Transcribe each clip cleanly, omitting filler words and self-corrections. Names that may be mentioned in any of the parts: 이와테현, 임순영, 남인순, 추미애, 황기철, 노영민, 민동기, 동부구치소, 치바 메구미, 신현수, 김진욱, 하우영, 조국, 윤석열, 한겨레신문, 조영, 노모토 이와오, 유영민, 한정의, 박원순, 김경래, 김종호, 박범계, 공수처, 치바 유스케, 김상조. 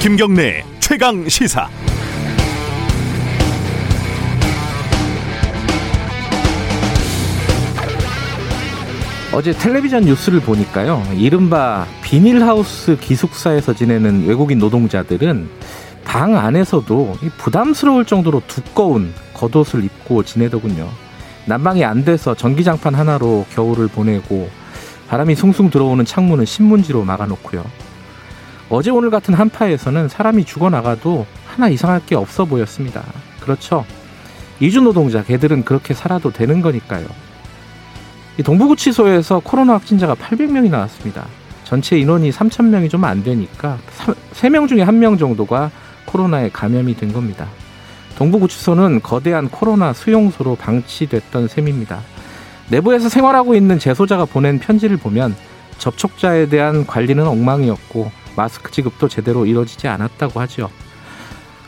김경래 최강 시사. 어제 텔레비전 뉴스를 보니까요, 이른바 비닐하우스 기숙사에서 지내는 외국인 노동자들은 방 안에서도 부담스러울 정도로 두꺼운 겉옷을 입고 지내더군요. 난방이 안 돼서 전기장판 하나로 겨울을 보내고, 바람이 숭숭 들어오는 창문은 신문지로 막아놓고요. 어제 오늘 같은 한파에서는 사람이 죽어나가도 하나 이상할 게 없어 보였습니다. 그렇죠, 이주노동자 걔들은 그렇게 살아도 되는 거니까요. 동부구치소에서 코로나 확진자가 800명이 나왔습니다. 전체 인원이 3,000명이 좀 안 되니까 3명 중에 1명 정도가 코로나에 감염이 된 겁니다. 동부구치소는 거대한 코로나 수용소로 방치됐던 셈입니다. 내부에서 생활하고 있는 재소자가 보낸 편지를 보면 접촉자에 대한 관리는 엉망이었고 마스크 지급도 제대로 이루어지지 않았다고 하죠.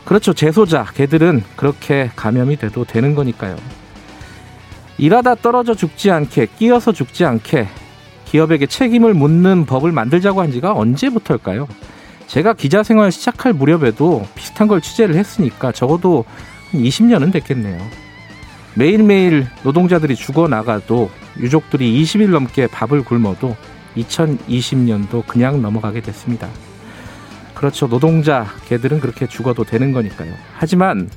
그렇죠, 재소자 걔들은 그렇게 감염이 돼도 되는 거니까요. 일하다 떨어져 죽지 않게, 끼어서 죽지 않게 기업에게 책임을 묻는 법을 만들자고 한 지가 언제부터일까요? 제가 기자 생활 시작할 무렵에도 비슷한 걸 취재를 했으니까 적어도 한 20년은 됐겠네요. 매일매일 노동자들이 죽어나가도, 유족들이 20일 넘게 밥을 굶어도 2020년도 그냥 넘어가게 됐습니다. 그렇죠, 노동자 걔들은 그렇게 죽어도 되는 거니까요. 하지만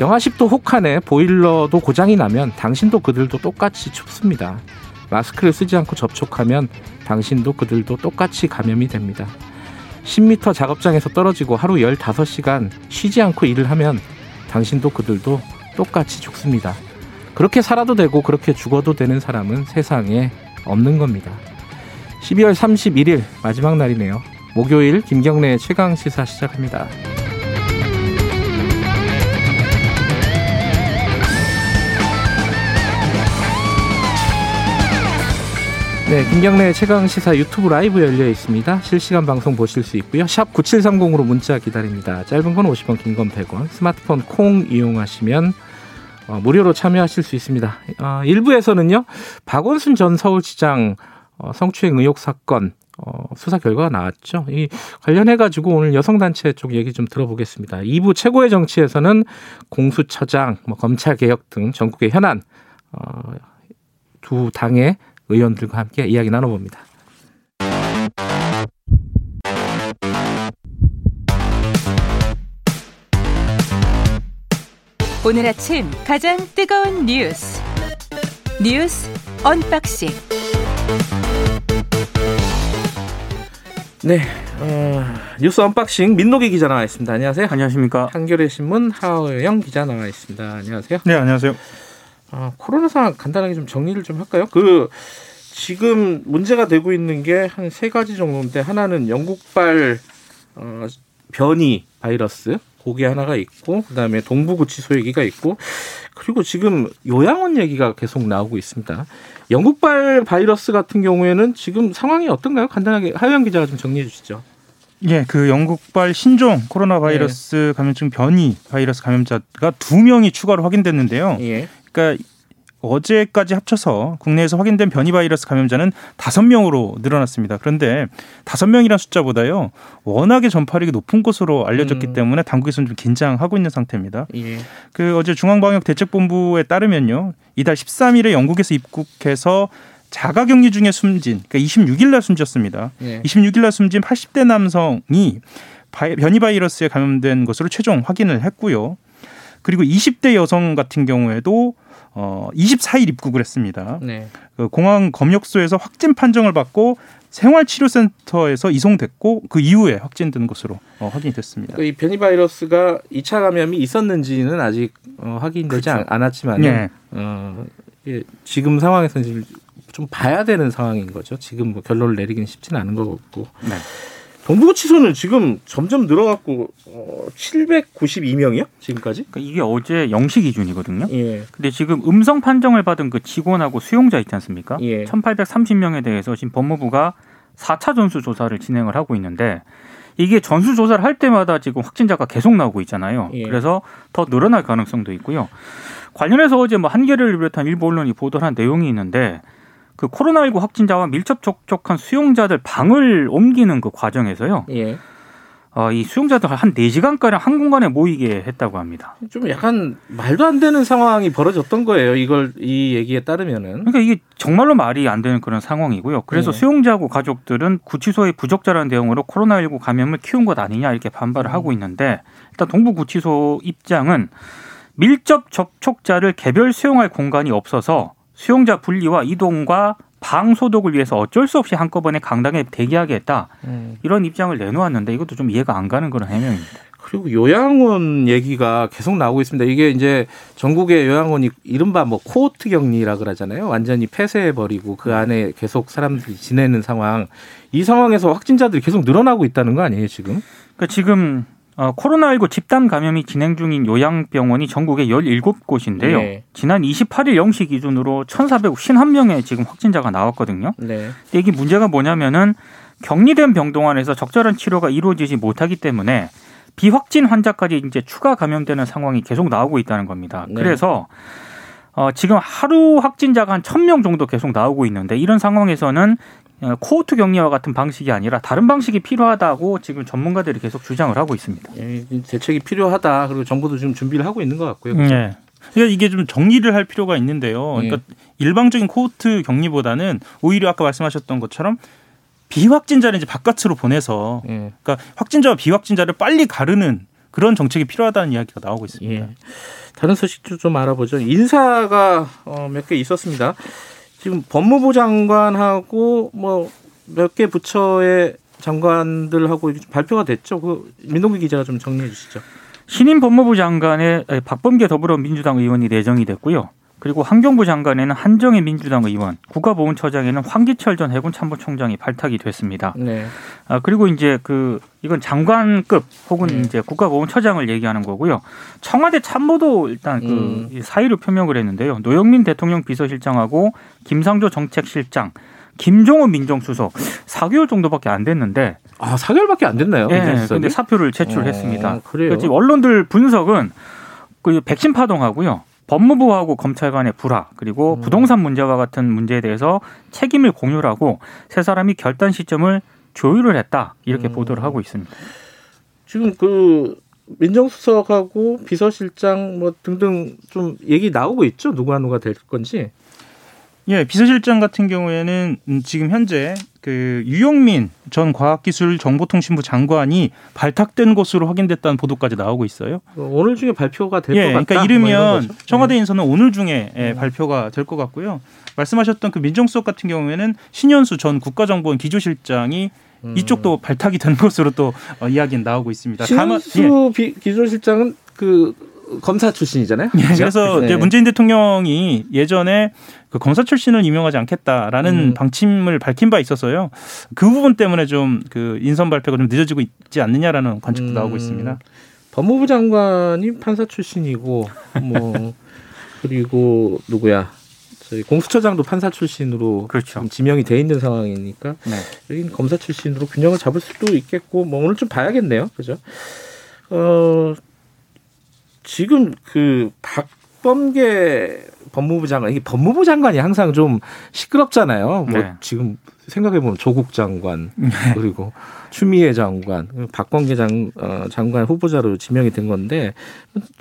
영하 10도 혹한에 보일러도 고장이 나면 당신도 그들도 똑같이 춥습니다. 마스크를 쓰지 않고 접촉하면 당신도 그들도 똑같이 감염이 됩니다. 10m 작업장에서 떨어지고 하루 15시간 쉬지 않고 일을 하면 당신도 그들도 똑같이 죽습니다. 그렇게 살아도 되고 그렇게 죽어도 되는 사람은 세상에 없는 겁니다. 12월 31일 마지막 날이네요. 목요일 김경래의 최강시사 시작합니다. 네, 김경래의 최강시사 유튜브 라이브 열려 있습니다. 실시간 방송 보실 수 있고요. 샵 9730으로 문자 기다립니다. 짧은 건 50원, 긴 건 100원. 스마트폰 콩 이용하시면 무료로 참여하실 수 있습니다. 일부에서는요, 박원순 전 서울시장 성추행 의혹 사건 수사 결과가 나왔죠. 이 관련해가지고 오늘 여성단체 쪽 얘기 좀 들어보겠습니다. 2부 최고의 정치에서는 공수처장, 검찰개혁 등 전국의 현안 두 당의 의원들과 함께 이야기 나눠봅니다. 오늘 아침 가장 뜨거운 뉴스 언박싱. 네, 뉴스 언박싱 민동기 기자 나와 있습니다. 안녕하세요. 안녕하십니까. 한겨레신문 하우영 기자 나와 있습니다. 안녕하세요. 네, 안녕하세요. 코로나 상황 간단하게 좀 정리를 좀 할까요? 지금 문제가 되고 있는 게 한 세 가지 정도인데, 하나는 영국발 변이 바이러스, 그게 하나가 있고, 그다음에 동부구치소 얘기가 있고, 그리고 지금 요양원 얘기가 계속 나오고 있습니다. 영국발 바이러스 같은 경우에는 지금 상황이 어떤가요? 간단하게 하우영 기자가 좀 정리해 주시죠. 예, 그 영국발 신종 코로나 바이러스 감염증 변이 바이러스 감염자가 2명이 추가로 확인됐는데요. 예. 그러니까 어제까지 합쳐서 국내에서 확인된 변이 바이러스 감염자는 5명으로 늘어났습니다. 그런데 5명이라는 숫자보다요, 워낙에 전파력이 높은 것으로 알려졌기 때문에 당국에서는 좀 긴장하고 있는 상태입니다. 예. 그 어제 중앙방역대책본부에 따르면요, 이달 13일에 영국에서 입국해서 자가격리 중에 숨진, 그러니까 26일 날 숨졌습니다. 예. 26일 날 숨진 80대 남성이 변이 바이러스에 감염된 것으로 최종 확인을 했고요. 그리고 20대 여성 같은 경우에도 24일 입국을 했습니다. 네. 공항 검역소에서 확진 판정을 받고 생활치료센터에서 이송됐고, 그 이후에 확진된 것으로 확인이 됐습니다. 이 변이 바이러스가 2차 감염이 있었는지는 아직 확인되지 않았지만, 네, 지금 상황에서는 좀 봐야 되는 상황인 거죠. 지금 뭐 결론을 내리기는 쉽지는 않은 것 같고. 네. 동부구치소는 지금 점점 늘어갖고 792명이요? 지금까지? 그러니까 이게 어제 0시 기준이거든요. 예. 근데 지금 음성 판정을 받은 그 직원하고 수용자 있지 않습니까? 예. 1830명에 대해서 지금 법무부가 4차 전수조사를 진행을 하고 있는데, 이게 전수조사를 할 때마다 지금 확진자가 계속 나오고 있잖아요. 예. 그래서 더 늘어날 가능성도 있고요. 관련해서 어제 한겨레를 비롯한 일부 언론이 보도를 한 내용이 있는데, 그 코로나19 확진자와 밀접 접촉한 수용자들 방을 옮기는 그 과정에서요, 예, 이 수용자들 한 4시간가량 한 공간에 모이게 했다고 합니다. 좀 약간 말도 안 되는 상황이 벌어졌던 거예요. 이 얘기에 따르면은. 그러니까 이게 정말로 말이 안 되는 그런 상황이고요. 그래서 네. 수용자하고 가족들은 구치소의 부적절한 대응으로 코로나19 감염을 키운 것 아니냐 이렇게 반발을 하고 있는데, 일단 동부구치소 입장은 밀접 접촉자를 개별 수용할 공간이 없어서 수용자 분리와 이동과 방소독을 위해서 어쩔 수 없이 한꺼번에 강당에 대기하게 했다. 이런 입장을 내놓았는데 이것도 좀 이해가 안 가는 그런 해명입니다. 그리고 요양원 얘기가 계속 나오고 있습니다. 이게 이제 전국의 요양원이 이른바 뭐 코호트 격리라 그러잖아요. 완전히 폐쇄해버리고 그 안에 계속 사람들이 지내는 상황. 이 상황에서 확진자들이 계속 늘어나고 있다는 거 아니에요 지금? 그러니까 지금 코로나19 집단 감염이 진행 중인 요양병원이 전국에 17곳인데요. 네. 지난 28일 0시 기준으로 1,451명의 지금 확진자가 나왔거든요. 네. 근데 이게 문제가 뭐냐면은 격리된 병동 안에서 적절한 치료가 이루어지지 못하기 때문에 비확진 환자까지 이제 추가 감염되는 상황이 계속 나오고 있다는 겁니다. 네. 그래서 지금 하루 확진자가 한 1,000명 정도 계속 나오고 있는데 이런 상황에서는 코호트 격리와 같은 방식이 아니라 다른 방식이 필요하다고 지금 전문가들이 계속 주장을 하고 있습니다. 대책이 필요하다. 그리고 정부도 지금 준비를 하고 있는 것 같고요. 네. 그러니까 이게 좀 정리를 할 필요가 있는데요. 그러니까 일방적인 코호트 격리보다는 오히려 아까 말씀하셨던 것처럼 비확진자를 이제 바깥으로 보내서 그러니까 확진자와 비확진자를 빨리 가르는 그런 정책이 필요하다는 이야기가 나오고 있습니다. 예. 다른 소식도 좀 알아보죠. 인사가 몇 개 있었습니다. 지금 법무부 장관하고 뭐 몇 개 부처의 장관들하고 발표가 됐죠. 그 민동기 기자가 좀 정리해 주시죠. 신임 법무부 장관에 박범계 더불어민주당 의원이 내정이 됐고요. 그리고 환경부 장관에는 한정의 민주당 의원, 국가보훈처장에는 황기철 전 해군참모총장이 발탁이 됐습니다. 네. 그리고 이제 이건 장관급 혹은 이제 국가보훈처장을 얘기하는 거고요. 청와대 참모도 일단 사의를 표명을 했는데요. 노영민 대통령 비서실장하고 김상조 정책실장, 김종호 민정수석 4개월 정도밖에 안 됐는데. 아, 4개월밖에 안 됐나요? 네. 근데 사표를 제출했습니다. 그래요. 지금 언론들 분석은 그 백신 파동하고요. 법무부하고 검찰 간의 불화 그리고 부동산 문제와 같은 문제에 대해서 책임을 공유하고 세 사람이 결단 시점을 조율을 했다 이렇게 보도를 하고 있습니다. 지금 그 민정수석하고 비서실장 뭐 등등 좀 얘기 나오고 있죠. 누가 될 건지. 예, 비서실장 같은 경우에는 지금 현재 그 유영민 전 과학기술정보통신부 장관이 발탁된 것으로 확인됐다는 보도까지 나오고 있어요. 오늘 중에 발표가 될 것 같다. 그러니까 이르면 청와대 인선은 오늘 중에 발표가 될 것 같고요. 말씀하셨던 그 민정수석 같은 경우에는 신현수 전 국가정보원 기조실장이 이쪽도 발탁이 된 것으로 또 이야기는 나오고 있습니다. 신현수 기조실장은 검사 출신이잖아요. 예, 그래서 네. 문재인 대통령이 예전에 그 검사 출신을 임명하지 않겠다라는 방침을 밝힌 바 있어서요. 그 부분 때문에 좀 그 인선 발표가 좀 늦어지고 있지 않느냐라는 관측도 나오고 있습니다. 법무부 장관이 판사 출신이고 뭐 그리고 누구야? 저희 공수처장도 판사 출신으로 그렇죠. 지명이 돼 있는 상황이니까 네. 여기는 검사 출신으로 균형을 잡을 수도 있겠고 뭐 오늘 좀 봐야겠네요. 그죠? 지금 박범계 법무부 장관, 이게 법무부 장관이 항상 좀 시끄럽잖아요. 뭐 지금 생각해보면 조국 장관, 그리고 추미애 장관, 박범계 장관 후보자로 지명이 된 건데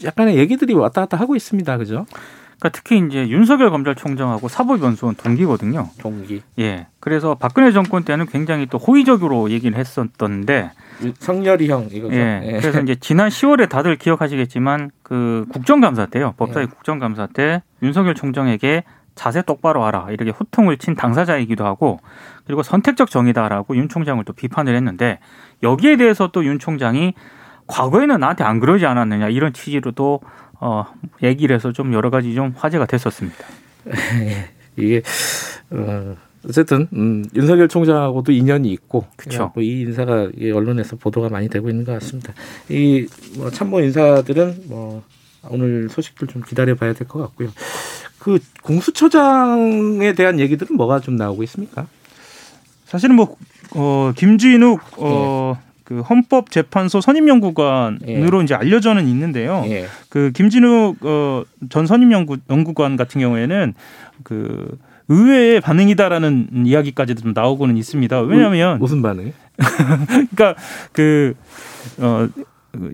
약간의 얘기들이 왔다 갔다 하고 있습니다. 그죠? 그러니까 특히 이제 윤석열 검찰총장하고 사법연수원 동기거든요. 동기. 예. 그래서 박근혜 정권 때는 굉장히 또 호의적으로 얘기를 했었던데. 성렬이 형 이거죠. 예. 예. 그래서 이제 지난 10월에 다들 기억하시겠지만 그 국정감사 때요. 법사위 국정감사 때 윤석열 총장에게 자세 똑바로 하라 이렇게 호통을 친 당사자이기도 하고 그리고 선택적 정의다라고 윤 총장을 또 비판을 했는데 여기에 대해서 또 윤 총장이 과거에는 나한테 안 그러지 않았느냐 이런 취지로도 얘기를 해서 좀 여러 가지 좀 화제가 됐었습니다. 이게 어쨌든 윤석열 총장하고도 인연이 있고, 그렇죠. 이 인사가 언론에서 보도가 많이 되고 있는 것 같습니다. 이 참모 인사들은 오늘 소식들 좀 기다려봐야 될 것 같고요. 그 공수처장에 대한 얘기들은 뭐가 좀 나오고 있습니까? 사실은 김진욱 그 헌법재판소 선임연구관으로 이제 알려져는 있는데요. 그 김진욱 전 선임연구관 같은 경우에는 그 의외의 반응이다라는 이야기까지도 좀 나오고는 있습니다. 왜냐하면 무슨 반응? 그러니까 그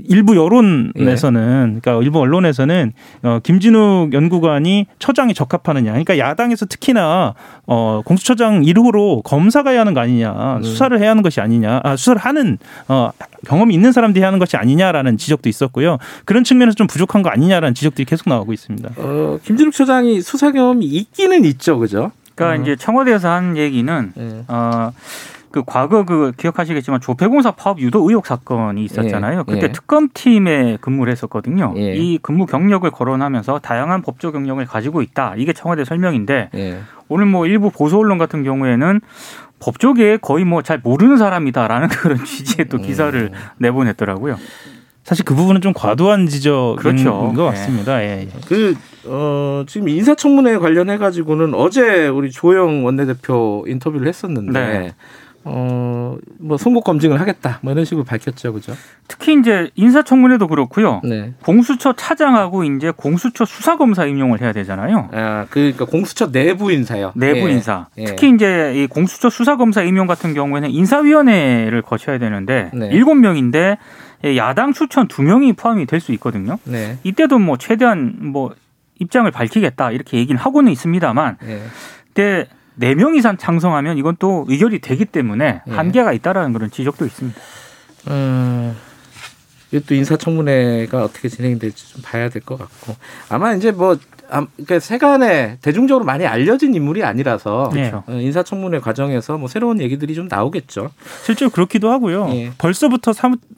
일부 여론에서는 그러니까 일부 언론에서는 김진욱 연구관이 처장이 적합하느냐, 그러니까 야당에서 특히나 공수처장 1호로 검사 가야 하는 거 아니냐, 수사를 해야 하는 것이 아니냐, 수사를 하는 경험이 있는 사람들이 하는 것이 아니냐라는 지적도 있었고요. 그런 측면에서 좀 부족한 거 아니냐라는 지적들이 계속 나오고 있습니다. 김진욱 처장이 수사 경험이 있기는 있죠, 그죠? 그러니까 이제 청와대에서 한 얘기는 그 과거 그 기억하시겠지만 조폐공사 파업 유도 의혹 사건이 있었잖아요. 그때 특검팀에 근무를 했었거든요. 이 근무 경력을 거론하면서 다양한 법조 경력을 가지고 있다. 이게 청와대 설명인데 오늘 뭐 일부 보수 언론 같은 경우에는 법조계에 거의 뭐 잘 모르는 사람이다라는 그런 취지의 또 기사를 내보냈더라고요. 사실 그 부분은 좀 과도한 지적인 것 같습니다. 그 지금 인사청문회 관련해 가지고는 어제 우리 조영 원내대표 인터뷰를 했었는데. 뭐 송곳 검증을 하겠다, 뭐 이런 식으로 밝혔죠, 그죠? 특히 이제 인사청문회도 그렇고요. 공수처 차장하고 이제 공수처 수사검사 임용을 해야 되잖아요. 그러니까 공수처 내부 인사요. 내부 인사. 특히 이제 이 공수처 수사검사 임용 같은 경우에는 인사위원회를 거쳐야 되는데 7명인데 야당 추천 2명이 포함이 될 수 있거든요. 이때도 뭐 최대한 뭐 입장을 밝히겠다 이렇게 얘기는 하고는 있습니다만, 근데 4명 이상 창성하면 이건 또 의결이 되기 때문에 한계가 있다라는 그런 지적도 있습니다. 이게 또 인사청문회가 어떻게 진행될지 좀 봐야 될 것 같고, 아마 이제 뭐 그러니까 세간에 대중적으로 많이 알려진 인물이 아니라서 인사청문회 과정에서 뭐 새로운 얘기들이 좀 나오겠죠. 실제로 그렇기도 하고요. 벌써부터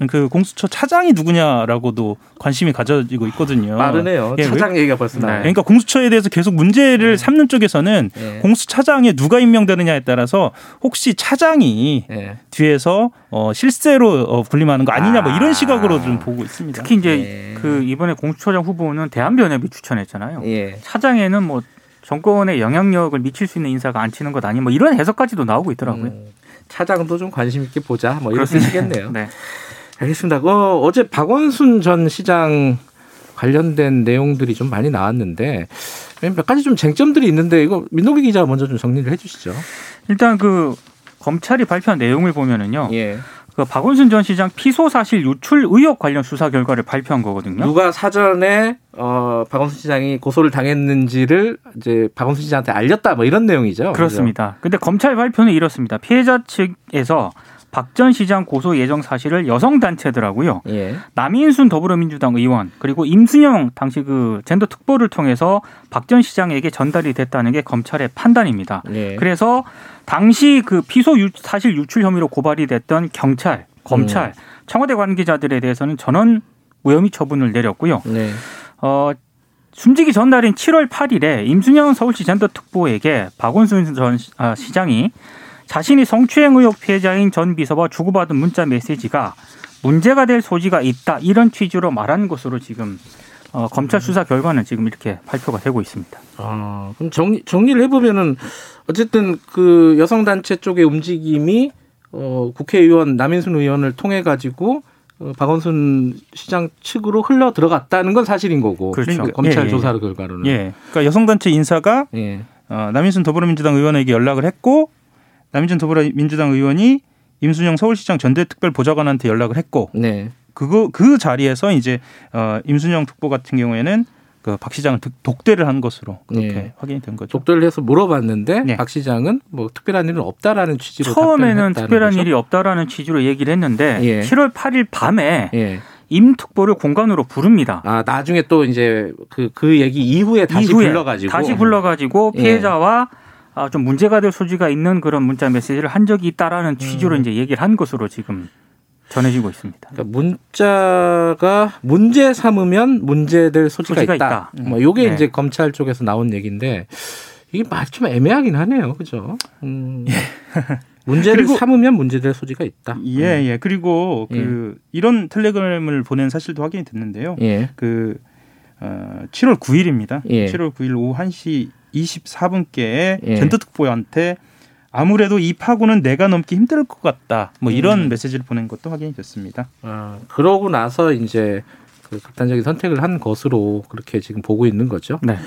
그 공수처 차장이 누구냐라고도 관심이 가져지고 있거든요. 빠르네요. 차장 얘기가 벌써 나와요. 그러니까 공수처에 대해서 계속 문제를 삼는 쪽에서는 공수처장에 누가 임명되느냐에 따라서 혹시 차장이 뒤에서 실세로 군림하는 거 아니냐, 뭐 이런 시각으로 좀 보고 있습니다. 특히 이제 그 이번에 공수처장 후보는 대한변협이 추천했잖아요. 차장에는 뭐 정권에 영향력을 미칠 수 있는 인사가 안 치는 것 아니, 뭐 이런 해석까지도 나오고 있더라고요. 차장도 좀 관심 있게 보자, 뭐 이런 뜻이겠네요. 알겠습니다. 어제 박원순 전 시장 관련된 내용들이 좀 많이 나왔는데 몇 가지 좀 쟁점들이 있는데, 이거 민동기 기자 먼저 좀 정리를 해주시죠. 일단 그 검찰이 발표한 내용을 보면은요. 그 박원순 전 시장 피소 사실 유출 의혹 관련 수사 결과를 발표한 거거든요. 누가 사전에 박원순 시장이 고소를 당했는지를 이제 박원순 시장한테 알렸다, 뭐 이런 내용이죠. 그렇습니다. 그런데 검찰 발표는 이렇습니다. 피해자 측에서 박 전 시장 고소 예정 사실을 여성단체더라고요. 남인순 더불어민주당 의원 그리고 임순영 당시 그 젠더특보를 통해서 박 전 시장에게 전달이 됐다는 게 검찰의 판단입니다. 그래서 당시 그 피소 사실 유출 혐의로 고발이 됐던 경찰, 검찰, 청와대 관계자들에 대해서는 전원 무혐의 처분을 내렸고요. 숨지기 전날인 7월 8일에 임순영 서울시 젠더특보에게 박원순 전 시장이 자신이 성추행 의혹 피해자인 전 비서와 주고받은 문자 메시지가 문제가 될 소지가 있다, 이런 취지로 말한 것으로 지금 검찰 수사 결과는 지금 이렇게 발표가 되고 있습니다. 그럼 정리를 해보면은 어쨌든 그 여성단체 쪽의 움직임이 국회의원 남인순 의원을 통해 가지고 박원순 시장 측으로 흘러 들어갔다는 건 사실인 거고. 그러니까 검찰 조사 결과로는. 그러니까 여성단체 인사가 남인순 더불어민주당 의원에게 연락을 했고, 남인순 더불어민주당 의원이 임순영 서울시장 전대특별보좌관한테 연락을 했고, 그 자리에서 이제 임순영 특보 같은 경우에는 그 박 시장을 독대를 한 것으로 그렇게 확인이 된 거죠. 독대를 해서 물어봤는데 박 시장은 뭐 특별한 일은 없다라는 취지로 처음에는 특별한 거죠? 일이 없다라는 취지로 얘기를 했는데 7월 8일 밤에 임 특보를 공간으로 부릅니다. 나중에 또 이제 그 얘기 이후에 다시 불러가지고 피해자와 좀 문제가 될 소지가 있는 그런 문자 메시지를 한 적이 있다라는 취지로 이제 얘기를 한 것으로 지금 전해지고 있습니다. 그러니까 문자가 문제 삼으면 문제될 소지가 있다. 뭐 이게 이제 검찰 쪽에서 나온 얘기인데, 이게 말이 좀 애매하긴 하네요, 그죠? 문제를 삼으면 문제될 소지가 있다. 그리고 그 이런 텔레그램을 보낸 사실도 확인이 됐는데요. 그 7월 9일입니다. 7월 9일 오후 1시 24분께 젠더특보한테 아무래도 이 파고는 내가 넘기 힘들 것 같다. 뭐 이런 메시지를 보낸 것도 확인이 됐습니다. 아, 그러고 나서 이제 그 극단적인 선택을 한 것으로 그렇게 지금 보고 있는 거죠. 네.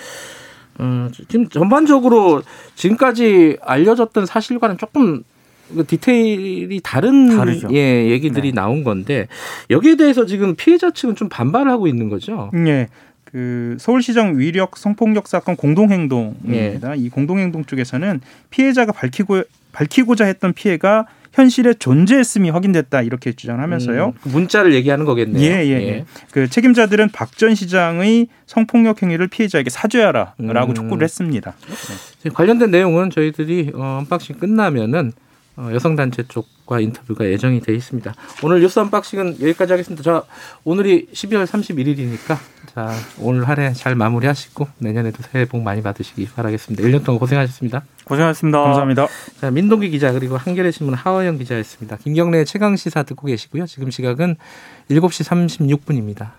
지금 전반적으로 지금까지 알려졌던 사실과는 조금 디테일이 다른 예, 얘기들이 네. 나온 건데 여기에 대해서 지금 피해자 측은 좀 반발을 하고 있는 거죠. 네. 그 서울시정 위력 성폭력 사건 공동행동입니다. 예. 이 공동행동 쪽에서는 피해자가 밝히고자 했던 피해가 현실에 존재했음이 확인됐다 이렇게 주장하면서요. 문자를 얘기하는 거겠네요. 예예. 예, 예. 그 책임자들은 박 전 시장의 성폭력 행위를 피해자에게 사죄하라라고 촉구를 했습니다. 네. 관련된 내용은 저희들이 언박싱 끝나면은 여성단체 쪽과 인터뷰가 예정이 돼 있습니다. 오늘 뉴스 언박싱은 여기까지 하겠습니다. 자, 오늘이 12월 31일이니까 자, 오늘 한 해 잘 마무리하시고 내년에도 새해 복 많이 받으시기 바라겠습니다. 1년 동안 고생하셨습니다. 고생하셨습니다. 감사합니다. 자, 민동기 기자 그리고 한겨레신문 하우영 기자였습니다. 김경래의 최강시사 듣고 계시고요. 지금 시각은 7시 36분입니다.